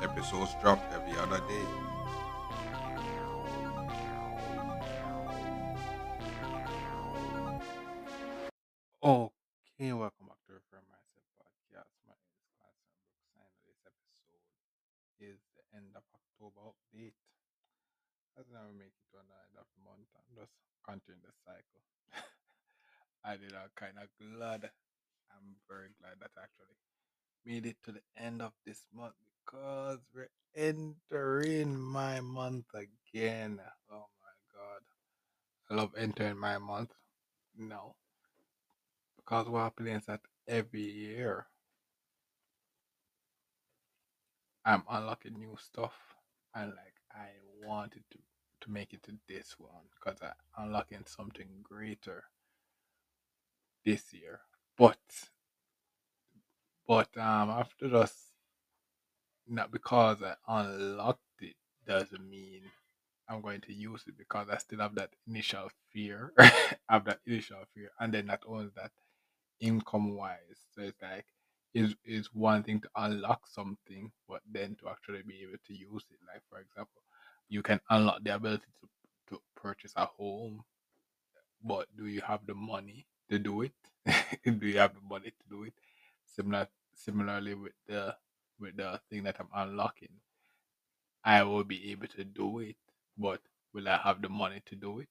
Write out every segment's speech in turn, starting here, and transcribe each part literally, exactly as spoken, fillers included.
Episodes drop every other day. Hey, welcome back to Reframing Mindset Podcast. My name is Clarkson Brooks, and this episode is the end of October update. As now we make it to the end of the month and just continue the cycle. I did I'm kind of glad. I'm very glad that I actually made it to the end of this month because we're entering my month again. Oh my God, I love entering my month now. Because what happens is that every year I'm unlocking new stuff, and like I wanted to, to make it to this one because I'm unlocking something greater this year. But but um after just not because I unlocked it doesn't mean I'm going to use it, because I still have that initial fear, have that initial fear, and then not only that. Income wise, so it's like is is one thing to unlock something, but then to actually be able to use it. Like for example, you can unlock the ability to to purchase a home, but do you have the money to do it? Do you have the money to do it? Similar similarly with the with the thing that I'm unlocking, I will be able to do it, but will I have the money to do it?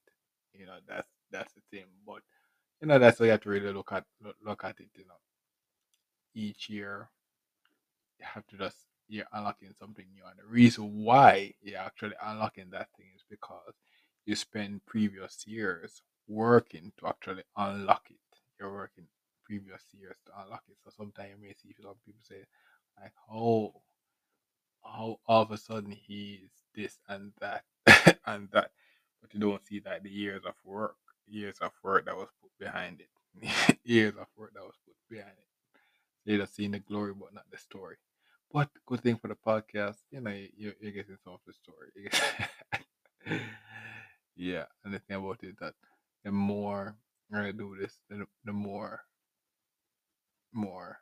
You know, that's that's the thing, but. You know, that's why you have to really look at look at it, you know. Each year, you have to just, you're unlocking something new. And the reason why you're actually unlocking that thing is because you spend previous years working to actually unlock it. You're working previous years to unlock it. So sometimes you may see some people say, like, oh, how all of a sudden he is this and that and that. But you don't see that the years of work. Years of work that was put behind it. Years of work that was put behind it. They'd have seen the glory, but not the story. But good thing for the podcast, you know, you're, you're getting some of the story. Yeah, and the thing about it is that the more I do this, the, the more, more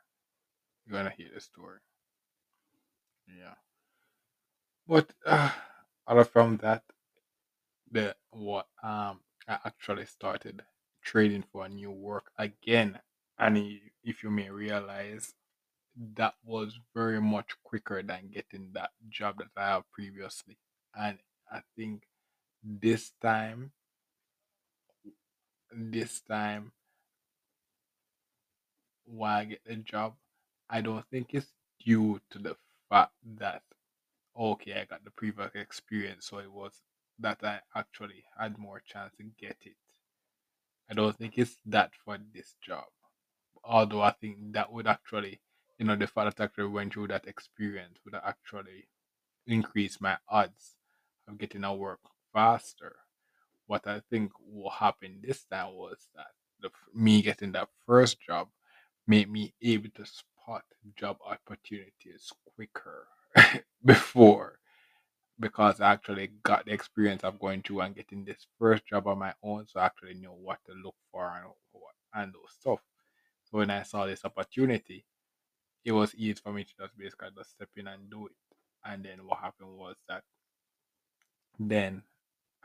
you're gonna hear the story. Yeah. But uh, other from that, the what um. I actually started trading for a new work again, and if you may realize, that was very much quicker than getting that job that I had previously. And I think this time, this time, when I get the job, I don't think it's due to the fact that, okay, I got the previous experience, so it was that I actually had more chance to get it. I don't think it's that for this job. Although I think that would actually, you know, the fact that I actually went through that experience would actually increase my odds of getting a work faster. What I think will happen this time was that the, me getting that first job made me able to spot job opportunities quicker before. Because I actually got the experience of going through and getting this first job on my own, so I actually knew what to look for and what and those stuff. So when I saw this opportunity, it was easy for me to just basically just step in and do it. And then what happened was that then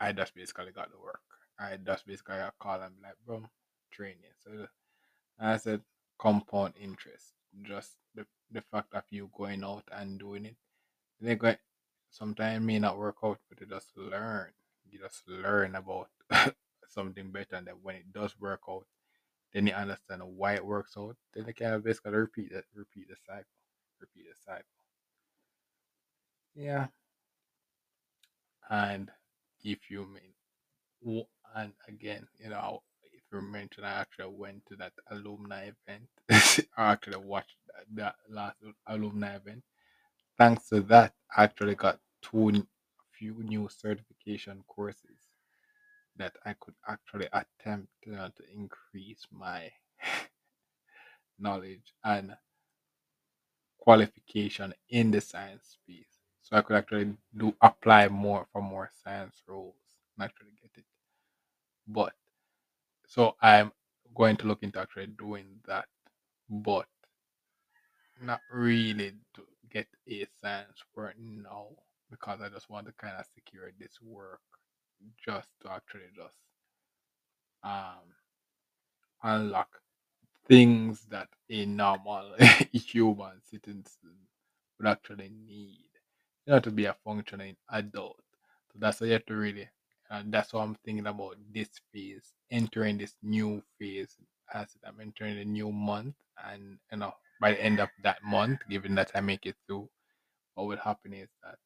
I just basically got the work. I just basically got a call and be like, bro, training. So I said compound interest. Just the the fact of you going out and doing it. They're going Sometimes it may not work out, but you just learn. You just learn about something better, and then when it does work out, then you understand why it works out. Then you kind of basically repeat that, repeat the cycle, repeat the cycle. Yeah. And if you mean, and again, you know, if you mention, I actually went to that alumni event. I actually watched that, that last alumni event. Thanks to that, I actually got two few new certification courses that I could actually attempt uh, to increase my knowledge and qualification in the science space. So I could actually do apply more for more science roles and actually get it. But so I'm going to look into actually doing that, but not really to get a science for now, because I just want to kind of secure this work just to actually just um unlock things that a normal human citizen would actually need, you know, to be a functioning adult. So that's what you have to really, and that's what I'm thinking about this phase, entering this new phase as I'm entering a new month. And you know, by the end of that month, given that I make it through, what would happen is that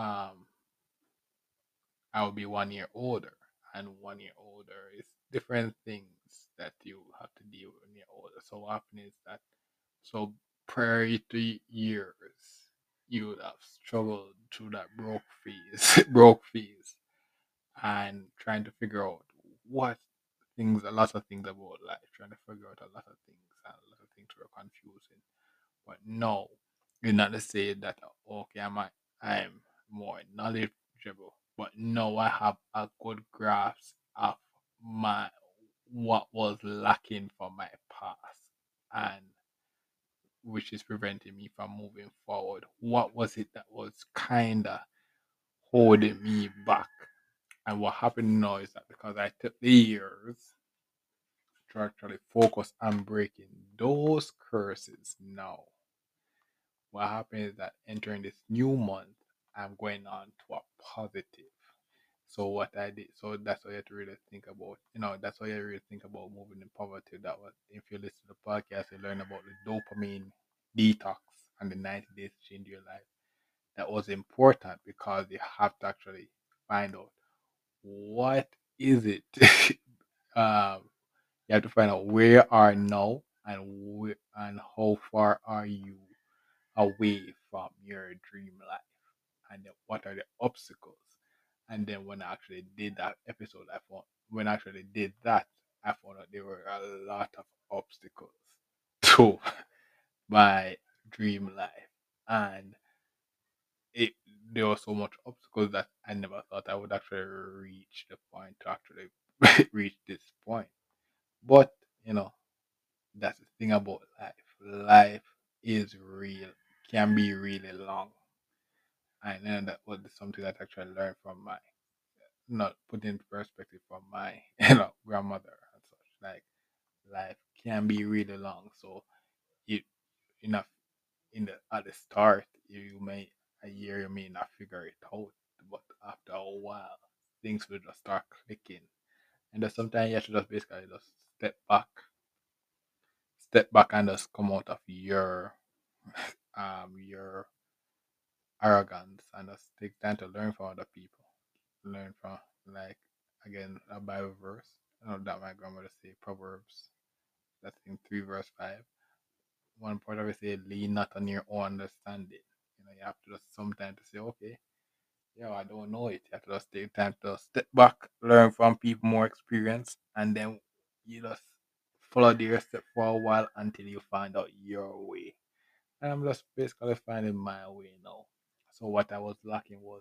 um I will be one year older, and one year older is different things that you have to deal with when you're older. So what happens is that, so prior to years, you would have struggled through that broke phase, broke phase, and trying to figure out what things, a lot of things about life, trying to figure out a lot of things, and a lot of things were confusing. But no, you're not to say that, okay, I'm, a, I'm more knowledgeable. But no, I have a good grasp of my what was lacking from my past, and which is preventing me from moving forward. What was it that was kind of holding me back? And what happened now is that because I took the years to actually focus on breaking those curses now, what happened is that entering this new month, I'm going on to a positive. So what I did, so that's what you have to really think about. You know, that's what you really think about moving in poverty. That was, if you listen to the podcast, you learn about the dopamine detox and the ninety days to change your life. That was important because you have to actually find out what is it. um, you have to find out where you are now and where, and how far are you away from your dream life. And then what are the obstacles? And then when I actually did that episode, I found when I actually did that, I found out there were a lot of obstacles to my dream life, and it there were so much obstacles that I never thought I would actually reach the point to actually reach this point. But you know, that's the thing about life. Life is real, can be really long. I know that was something that I actually learned from my, not put in perspective from my, you know, grandmother and such. Like, life can be really long. So, it enough in the at the start, you may a year you may not figure it out, but after a while, things will just start clicking. And then sometimes you have to just basically just step back, step back, and just come out of your, um, your. arrogance, and just take time to learn from other people. Learn from, like, again, a Bible verse. I know that my grandmother say Proverbs, that's in three verse five. One part of it say, lean not on your own understanding. You know, you have to just sometimes to say, okay, yeah, I don't know it. You have to just take time to step back, learn from people more experienced, and then you just follow their step for a while until you find out your way. And I'm just basically finding my way now. So what I was lacking was,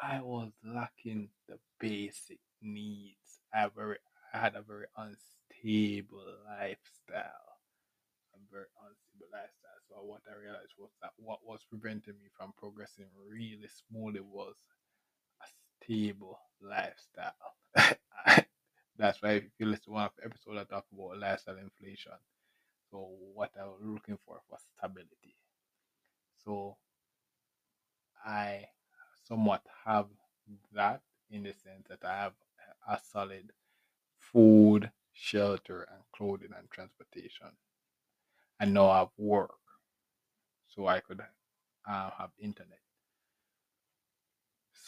I was lacking the basic needs. I very, I had a very unstable lifestyle. A very unstable lifestyle. So what I realized was that what was preventing me from progressing really smoothly was a stable lifestyle. That's why if you listen to one of the episodes, I talk about lifestyle inflation. So what I was looking for was stability. So I somewhat have that in the sense that I have a solid food, shelter, and clothing and transportation. And now I have work, so I could uh, have internet.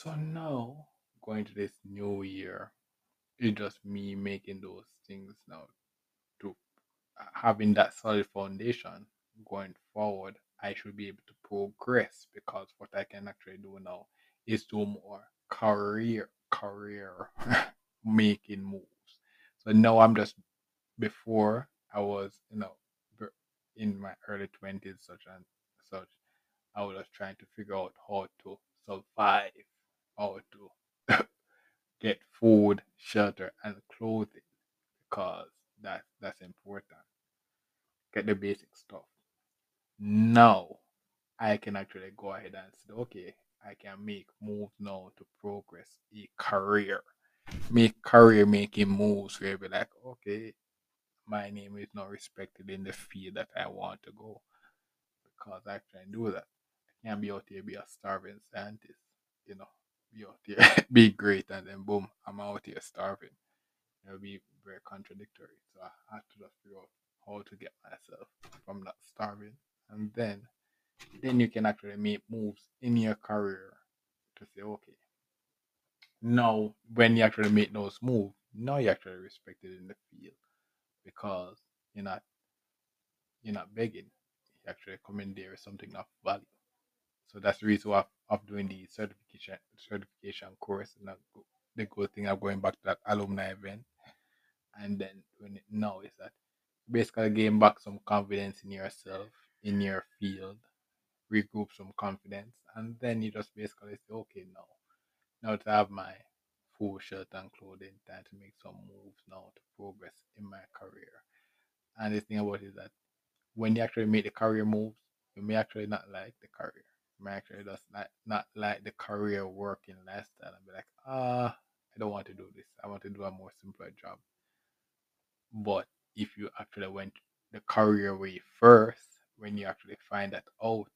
So now, going to this new year, it's just me making those things now. To having that solid foundation going forward, I should be able to progress, because what I can actually do now is do more career career making moves. So now I'm just, before I was, you know, in my early twenties, such and such, I was just trying to figure out how to survive, how to get food, shelter, and clothing, because that that's important. Get the basic stuff. Now I can actually go ahead and say, okay, I can make moves now to progress a career. Make career making moves where we're like, okay, my name is not respected in the field that I want to go, because I can do that. I can't be out here be a starving scientist, you know, be out here, be great, and then boom, I'm out here starving. It'll be very contradictory. So I have to just figure out how to get myself from that starving, and then then you can actually make moves in your career to say, okay, now when you actually make those moves, now you're actually respected in the field, because you're not you're not begging. You actually come in there with something of value. So that's the reason why I'm doing the certification certification course, and the good thing of going back to that alumni event, and then doing it now is that basically gain back some confidence in yourself, in your field, regroup some confidence, and then you just basically say, okay, now, now to have my food, shelter, and clothing, time to make some moves now to progress in my career. And the thing about it is that when you actually make the career moves, you may actually not like the career. You may actually just not, not like the career working lifestyle and be like, ah, I don't want to do this. I want to do a more simpler job. But if you actually went the career way first, when you actually find that out,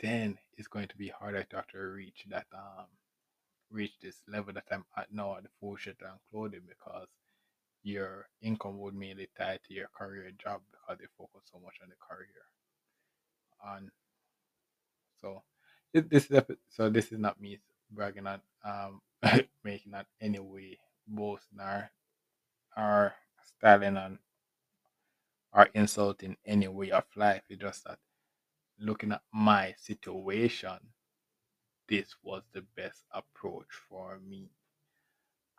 then it's going to be harder to actually reach that um reach this level that I'm at now at the full shirt and clothing, because your income would mainly tie to your career job, because they focus so much on the career. And so this so this is not me bragging on um making that any way boasting our our styling on or insulting any way of life. It's just that looking at my situation, this was the best approach for me,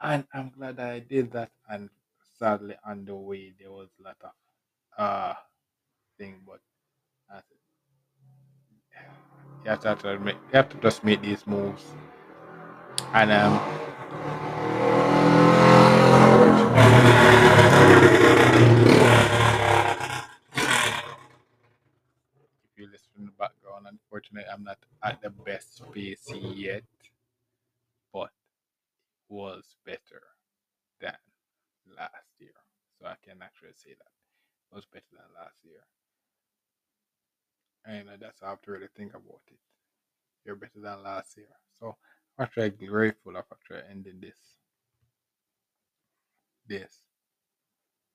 and I'm glad that I did that. And sadly, on the way there was a lot of uh thing, but I said, you have to, have to make, you have to just make these moves, and um. background. Unfortunately, I'm not at the best space yet, but it was better than last year, so I can actually say that it was better than last year. And uh, that's how I have to really think about it. You're better than last year. So I'm actually grateful of actually ending this this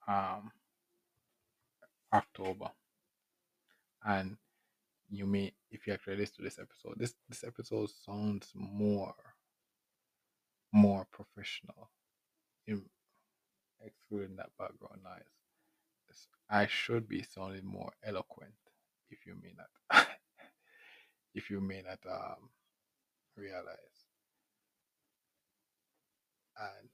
um October. And you may, if you actually listen to this episode, this this episode sounds more more professional, in, excluding that background noise. I should be sounding more eloquent, if you may not, if you may not um realize. And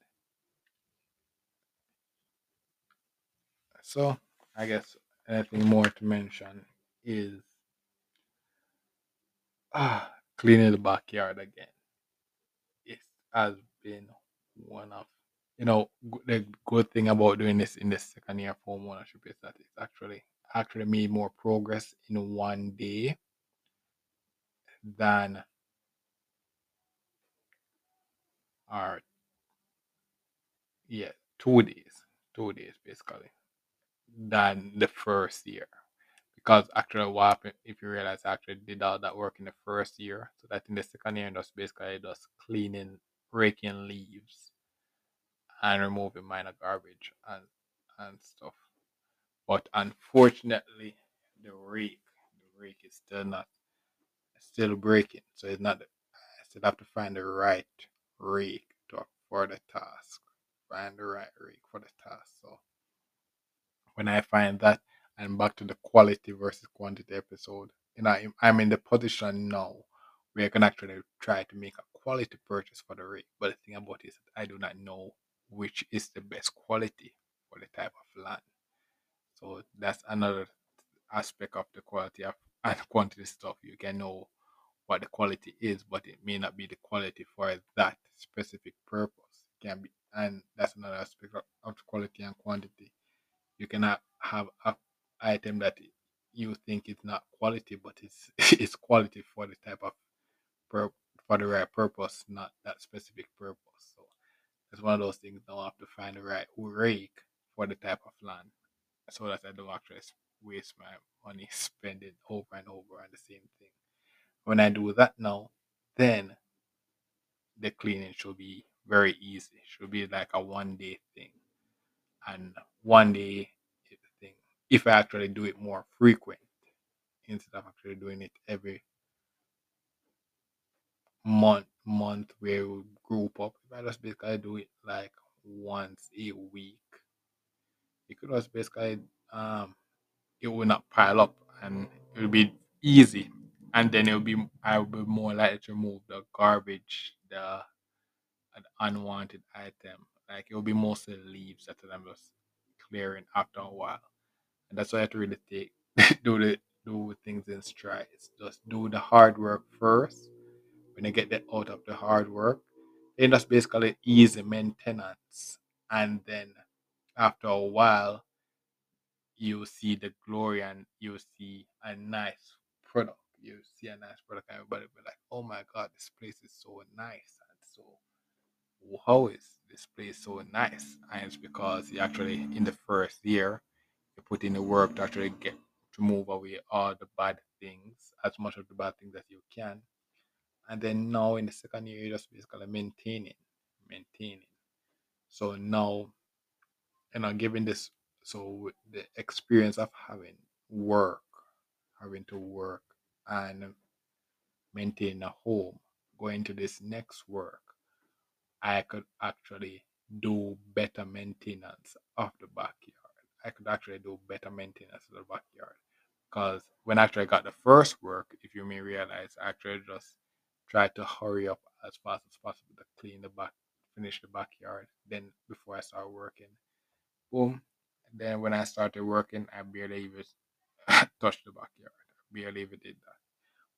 so, I guess anything more to mention is. Ah, cleaning the backyard again. It has been one of, you know, the good thing about doing this in the second year of home ownership is that it's actually actually made more progress in one day than our yeah two days, two days basically, than the first year. Because actually what happened, if you realize, I actually did all that work in the first year, so that in the second year, just basically just cleaning, raking leaves, and removing minor garbage and and stuff. But unfortunately, the rake, the rake is still not, still breaking. So it's not. I still have to find the right rake to, for the task. Find the right rake for the task. So when I find that. And back to the quality versus quantity episode you know, I'm I'm in the position now where I can actually try to make a quality purchase for the rate. But the thing about it is that I do not know which is the best quality for the type of land. So that's another aspect of the quality of and quantity stuff. You can know what the quality is, but it may not be the quality for that specific purpose. It can be, and that's another aspect of, of quality and quantity. You cannot have a item that you think is not quality, but it's it's quality for the type of pur- for the right purpose, not that specific purpose. So it's one of those things. Now I have to find the right rake for the type of land, so that I don't actually waste my money spending over and over on the same thing. When I do that now, then the cleaning should be very easy. It should be like a one day thing, and one day thing. If I actually do it more frequent, instead of actually doing it every month, month where we group up, if I just basically do it like once a week, it could just basically um it will not pile up and it will be easy. And then it will be I will be more likely to remove the garbage, the an unwanted item. Like it will be mostly leaves that I'm just clearing after a while. And that's why I have to really take do the do things in strides. Just do the hard work first. When I get that out of the hard work, then that's basically easy maintenance. And then after a while, you see the glory and you see a nice product. You see a nice product, and everybody will be like, "Oh my God, this place is so nice!" And so, how is this place so nice? And it's because you actually, in the first year, you put in the work to actually get to move away all the bad things, as much of the bad things as you can. And then now in the second year, you're just basically maintaining, maintaining. So now, and I'm giving this. So the experience of having work, having to work and maintain a home, going to this next work, I could actually do better maintenance of the backyard. I could actually do better maintenance of the backyard. Because when I actually got the first work, if you may realize, I actually just tried to hurry up as fast as possible to clean the back, finish the backyard. Then before I started working, boom. Then when I started working, I barely even touched the backyard. I barely even did that.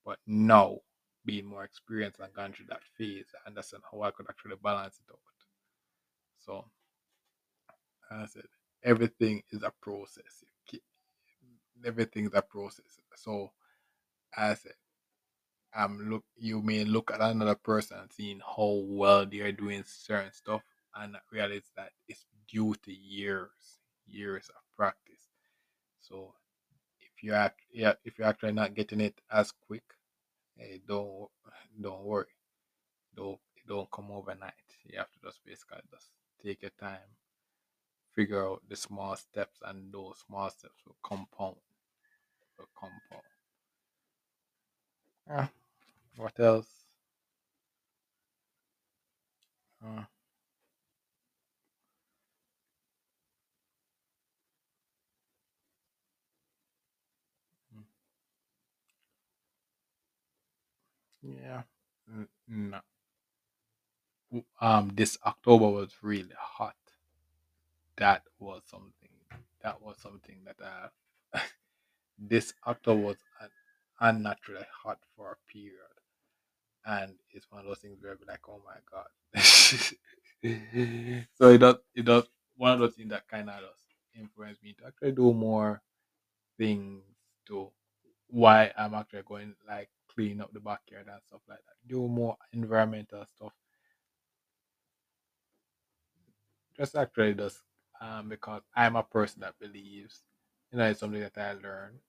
But now, being more experienced and gone through that phase, I understand how I could actually balance it out. So, as I said, everything is a process. Everything is a process. So, as I said, I'm look. You may look at another person and seeing how well they are doing certain stuff, and realize that it's due to years. years of practice. So if you're act, yeah, if you're actually not getting it as quick, hey, don't don't worry. Don't it don't come overnight. You have to just basically just take your time, figure out the small steps, and those small steps will compound. Will compound. Uh, what else? Uh, Yeah, N- no. Um, this October was really hot. That was something. That was something that I. This October was un- unnaturally hot for a period, and it's one of those things where I'll be like, "Oh my God." So it does. It does. One of those things that kind of does influence me to actually do more things to why I'm actually going like clean up the backyard and stuff like that. Do more environmental stuff. Just actually just um because I'm a person that believes, you know, it's something that I learned.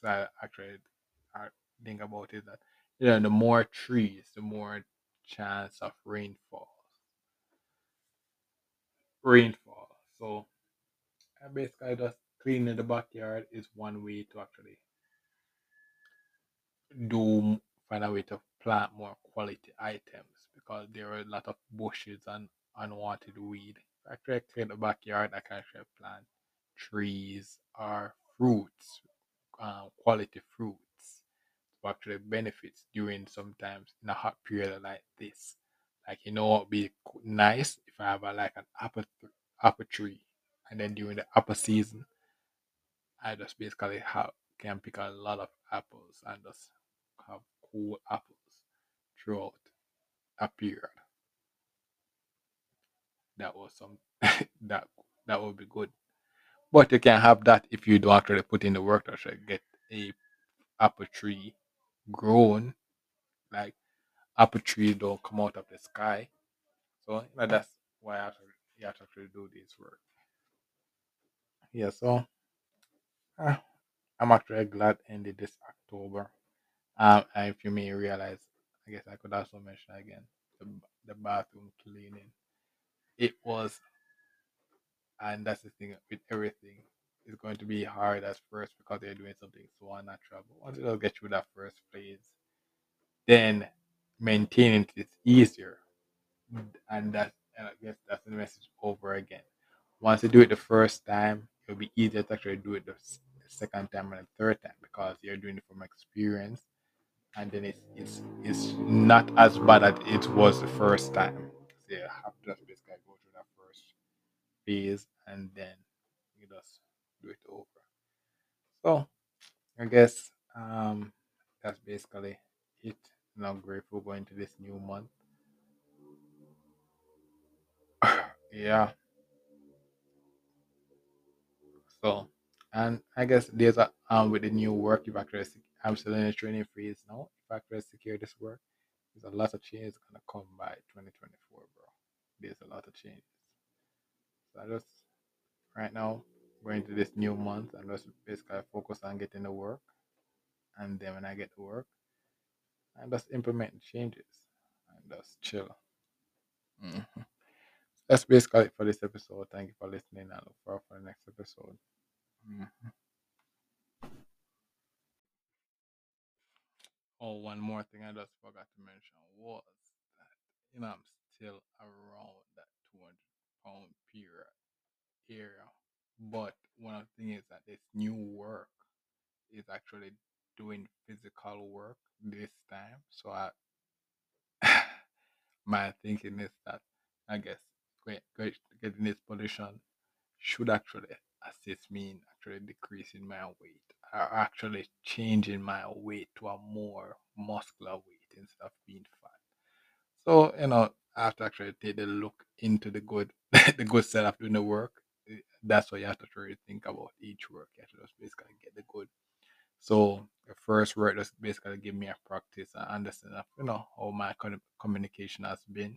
So I actually I think about it that, you know, the more trees, the more chance of rainfall. Rainfall. So I basically just cleaning the backyard is one way to actually do find a way to plant more quality items, because there are a lot of bushes and unwanted weed. If I actually clean the backyard, I can actually plant trees or fruits, uh, quality fruits to actually benefit during sometimes in a hot period like this. Like, you know what would be nice if I have a, like an apple apple tree, and then during the apple season, I just basically have can pick a lot of apples and just have cool apples throughout a period. That was some that that would be good. But you can have that if you don't actually put in the work to actually get a apple tree grown. Like, apple trees don't come out of the sky. So you know, that's why I actually, you have to actually do this work. Yeah, so uh, I'm actually glad ended this October. Um, and if you may realize, I guess I could also mention again the, the bathroom cleaning. It was, and that's the thing with everything, it's going to be hard at first because they're doing something so unnatural. But once it'll get through that first phase, then maintaining it is easier. And that's, and I guess that's the message over again. Once you do it the first time, it'll be easier to actually do it the second time and the third time because you're doing it from experience, and then it's it's, it's not as bad as it was the first time. So you have to just basically go through that first phase and then you just do it over. So I guess um that's basically it. And I'm grateful going to this new month. Yeah. So, and I guess there's a um with the new work, if actually I'm still in the training phase now. If I actually secure this work, there's a lot of changes gonna come by twenty twenty-four, bro. There's a lot of changes. So I just right now going into this new month, I'm just basically focus on getting the work, and then when I get the work, I just implement changes and just chill. Mm-hmm. That's basically it for this episode. Thank you for listening, and look forward for the next episode. Mm-hmm. Oh, one more thing I just forgot to mention was that, you know, I'm still around that two hundred pound period area. But one of the things is that this new work is actually doing physical work this time. So I, my thinking is that I guess getting this position should actually assist me in actually decreasing my weight, or actually changing my weight to a more muscular weight instead of being fat. So, you know, I have to actually take a look into the good the good side of doing the work. That's what you have to really think about each work. You have to just basically get the good. So the first work just basically give me a practice and understand, you know, how my communication has been.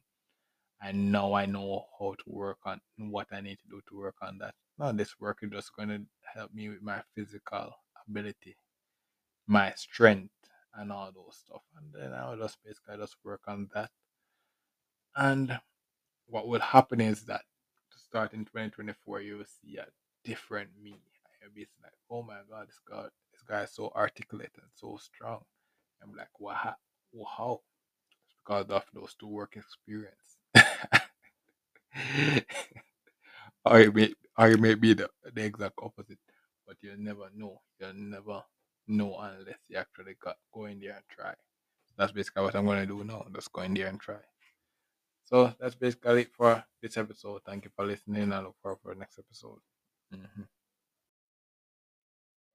And now I know how to work on what I need to do to work on that. Now this work is just going to help me with my physical ability, my strength, and all those stuff. And then I will just basically just work on that. And what will happen is that to start in twenty twenty-four, you will see a different me. You'll be like, oh my God, this guy, this guy is so articulate and so strong. I'm like, wow, how? It's because of those two work experience. or it may or it may be the, the exact opposite, but you'll never know. You'll never know unless you actually got, go in there and try. So that's basically what I'm gonna do now. Just go in there and try. So that's basically it for this episode. Thank you for listening, and I look forward for the next episode. Mm-hmm.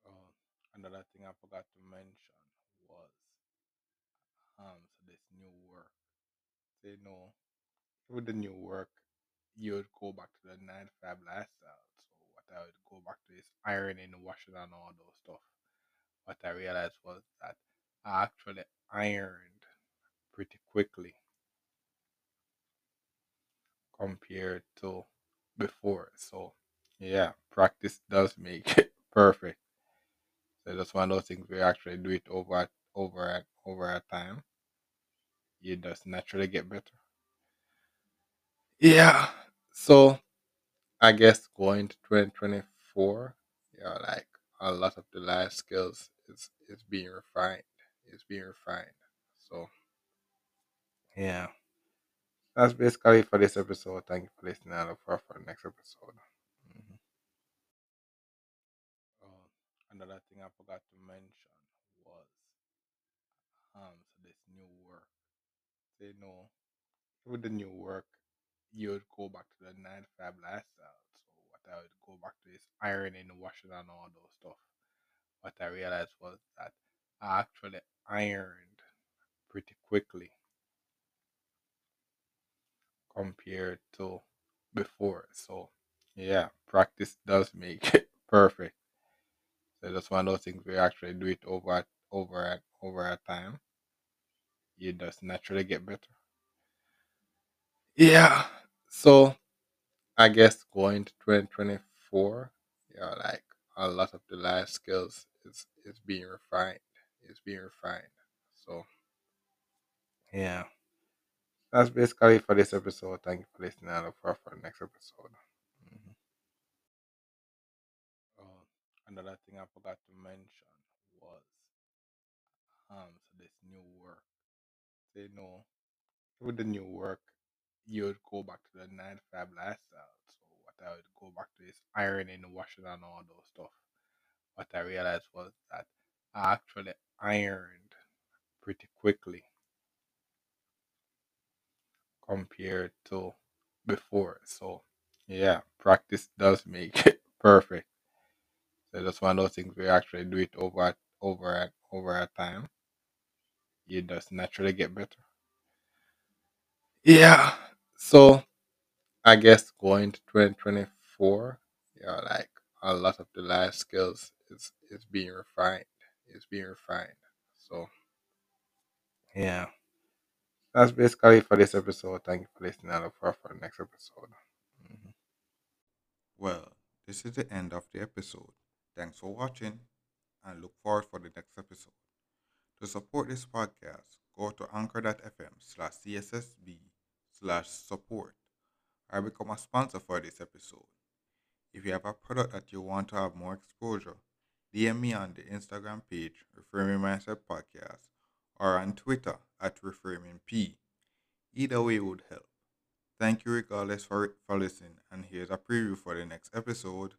Uh, another thing I forgot to mention was um so this new work. They know. With the new work, you would go back to the nine to five lifestyle. So what I would go back to is ironing, washing, and all those stuff. What I realized was that I actually ironed pretty quickly compared to before. So yeah, practice does make it perfect. So that's one of those things where you actually do it over over and over a time. You just naturally get better. Yeah, so I guess going to twenty twenty-four, yeah, like a lot of the life skills is, is being refined. It's being refined. So, yeah, that's basically it for this episode. Thank you for listening. I look forward for the next episode. Mm-hmm. Another thing I forgot to mention was um so this new work. So you know, with the new work, you would go back to the nine to five lifestyle. So what I would go back to is ironing, washing, and all those stuff. What I realized was that I actually ironed pretty quickly compared to before. So yeah, practice does make it perfect. So that's one of those things where you actually do it over over and over a time. You just naturally get better. Yeah. So I guess going to twenty twenty four, yeah, like a lot of the life skills is, is being refined. It's being refined. So yeah. That's basically it for this episode. Thank you for listening. I look forward for the next episode. Mm-hmm. Oh, another thing I forgot to mention was um so this new work. So you know, with the new work, you would go back to the nine to five lifestyle. So what I would go back to is ironing, washing, and all those stuff. What I realized was that I actually ironed pretty quickly compared to before. So yeah, practice does make it perfect. So that's one of those things where you actually do it over over and over a time. You just naturally get better. Yeah. So I guess going to twenty twenty four, yeah, like a lot of the life skills is, is being refined. It's being refined. So yeah. That's basically it for this episode. Thank you for listening. I look forward for the next episode. Mm-hmm. Well, this is the end of the episode. Thanks for watching and look forward for the next episode. To support this podcast, go to anchor.fm slash CSSB slash support or become a sponsor for this episode. If you have a product that you want to have more exposure, D M me on the Instagram page, Reframing Mindset Podcast, or on Twitter at ReframingP. Either way would help. Thank you regardless for, for listening, and here's a preview for the next episode.